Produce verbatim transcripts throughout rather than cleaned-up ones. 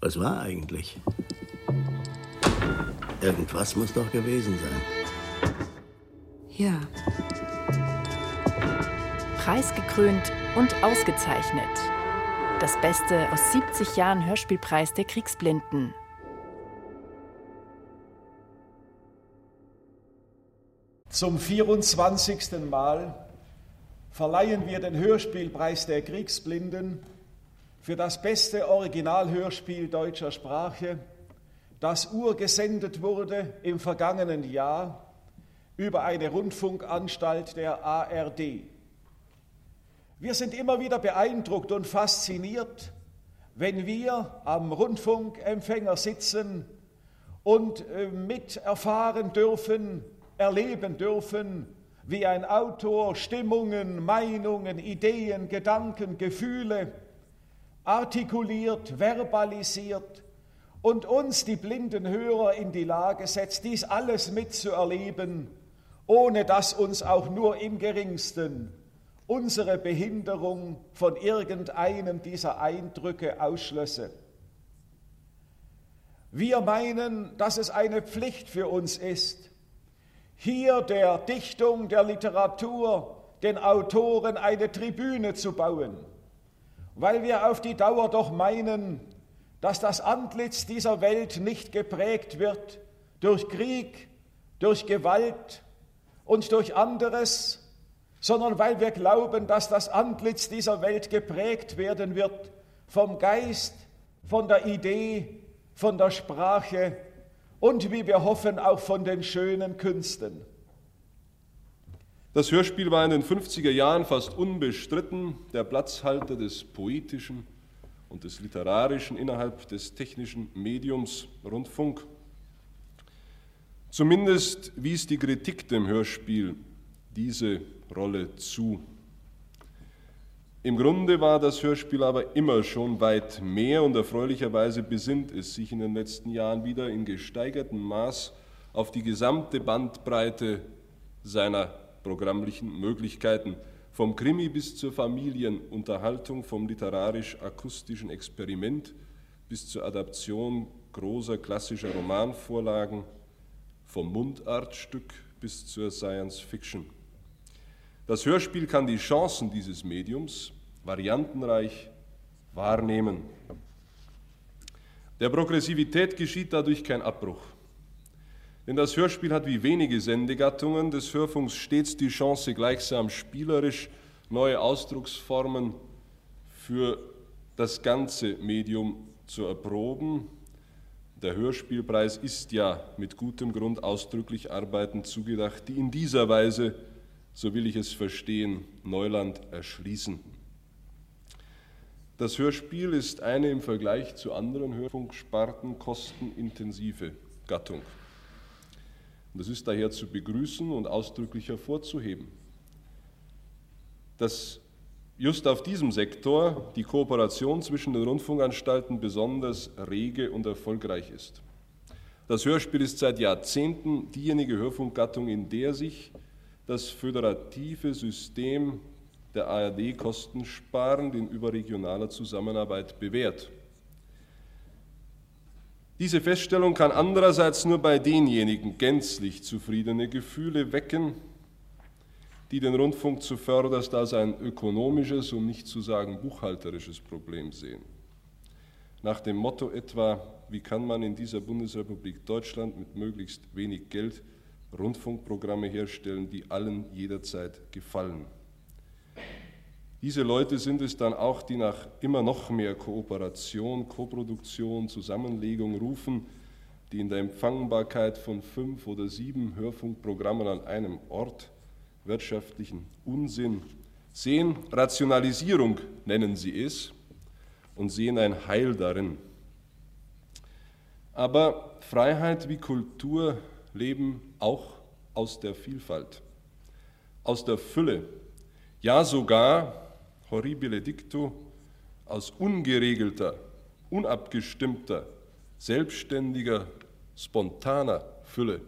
Was war eigentlich? Irgendwas muss doch gewesen sein. Ja. Preisgekrönt und ausgezeichnet. Das Beste aus siebzig Jahren Hörspielpreis der Kriegsblinden. Zum vierundzwanzigsten Mal verleihen wir den Hörspielpreis der Kriegsblinden für das beste Originalhörspiel deutscher Sprache, das urgesendet wurde im vergangenen Jahr über eine Rundfunkanstalt der A R D. Wir sind immer wieder beeindruckt und fasziniert, wenn wir am Rundfunkempfänger sitzen und mit erfahren dürfen, erleben dürfen, wie ein Autor Stimmungen, Meinungen, Ideen, Gedanken, Gefühle artikuliert, verbalisiert und uns, die blinden Hörer, in die Lage setzt, dies alles mitzuerleben, ohne dass uns auch nur im Geringsten unsere Behinderung von irgendeinem dieser Eindrücke ausschlösse. Wir meinen, dass es eine Pflicht für uns ist, hier der Dichtung, der Literatur, den Autoren eine Tribüne zu bauen, weil wir auf die Dauer doch meinen, dass das Antlitz dieser Welt nicht geprägt wird durch Krieg, durch Gewalt und durch anderes, sondern weil wir glauben, dass das Antlitz dieser Welt geprägt werden wird vom Geist, von der Idee, von der Sprache und, wie wir hoffen, auch von den schönen Künsten. Das Hörspiel war in den fünfziger Jahren fast unbestritten der Platzhalter des Poetischen und des Literarischen innerhalb des technischen Mediums Rundfunk. Zumindest wies die Kritik dem Hörspiel diese Rolle zu. Im Grunde war das Hörspiel aber immer schon weit mehr und erfreulicherweise besinnt es sich in den letzten Jahren wieder in gesteigertem Maß auf die gesamte Bandbreite seiner programmlichen Möglichkeiten, vom Krimi bis zur Familienunterhaltung, vom literarisch-akustischen Experiment bis zur Adaption großer klassischer Romanvorlagen, vom Mundartstück bis zur Science-Fiction. Das Hörspiel kann die Chancen dieses Mediums variantenreich wahrnehmen. Der Progressivität geschieht dadurch kein Abbruch. Denn das Hörspiel hat wie wenige Sendegattungen des Hörfunks stets die Chance, gleichsam spielerisch neue Ausdrucksformen für das ganze Medium zu erproben. Der Hörspielpreis ist ja mit gutem Grund ausdrücklich Arbeiten zugedacht, die in dieser Weise, so will ich es verstehen, Neuland erschließen. Das Hörspiel ist eine im Vergleich zu anderen Hörfunksparten kostenintensive Gattung. Und das ist daher zu begrüßen und ausdrücklich hervorzuheben, dass just auf diesem Sektor die Kooperation zwischen den Rundfunkanstalten besonders rege und erfolgreich ist. Das Hörspiel ist seit Jahrzehnten diejenige Hörfunkgattung, in der sich das föderative System der A R D kostensparend in überregionaler Zusammenarbeit bewährt. Diese Feststellung kann andererseits nur bei denjenigen gänzlich zufriedene Gefühle wecken, die den Rundfunk zuvörderst als ein ökonomisches, um nicht zu sagen buchhalterisches Problem sehen. Nach dem Motto etwa, wie kann man in dieser Bundesrepublik Deutschland mit möglichst wenig Geld Rundfunkprogramme herstellen, die allen jederzeit gefallen. Diese Leute sind es dann auch, die nach immer noch mehr Kooperation, Koproduktion, Zusammenlegung rufen, die in der Empfangbarkeit von fünf oder sieben Hörfunkprogrammen an einem Ort wirtschaftlichen Unsinn sehen. Rationalisierung nennen sie es und sehen ein Heil darin. Aber Freiheit wie Kultur leben auch aus der Vielfalt, aus der Fülle, ja sogar, horribile dictu, aus ungeregelter, unabgestimmter, selbstständiger, spontaner Fülle.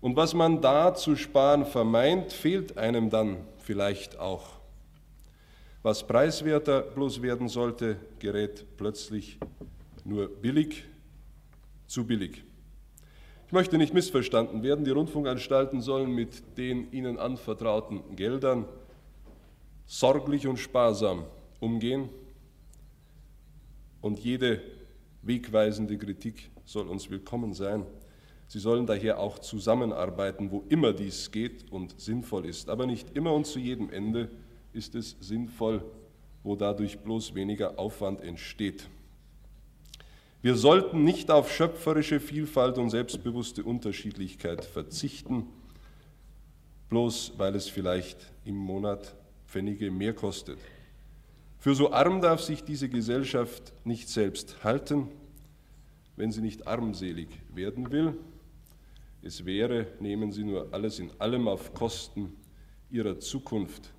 Und was man da zu sparen vermeint, fehlt einem dann vielleicht auch. Was preiswerter bloß werden sollte, gerät plötzlich nur billig zu billig. Ich möchte nicht missverstanden werden, die Rundfunkanstalten sollen mit den ihnen anvertrauten Geldern sorglich und sparsam umgehen und jede wegweisende Kritik soll uns willkommen sein. Sie sollen daher auch zusammenarbeiten, wo immer dies geht und sinnvoll ist. Aber nicht immer und zu jedem Ende ist es sinnvoll, wo dadurch bloß weniger Aufwand entsteht. Wir sollten nicht auf schöpferische Vielfalt und selbstbewusste Unterschiedlichkeit verzichten, bloß weil es vielleicht im Monat Pfennige mehr kostet. Für so arm darf sich diese Gesellschaft nicht selbst halten, wenn sie nicht armselig werden will. Es wäre, nehmen Sie nur alles in allem, auf Kosten Ihrer Zukunft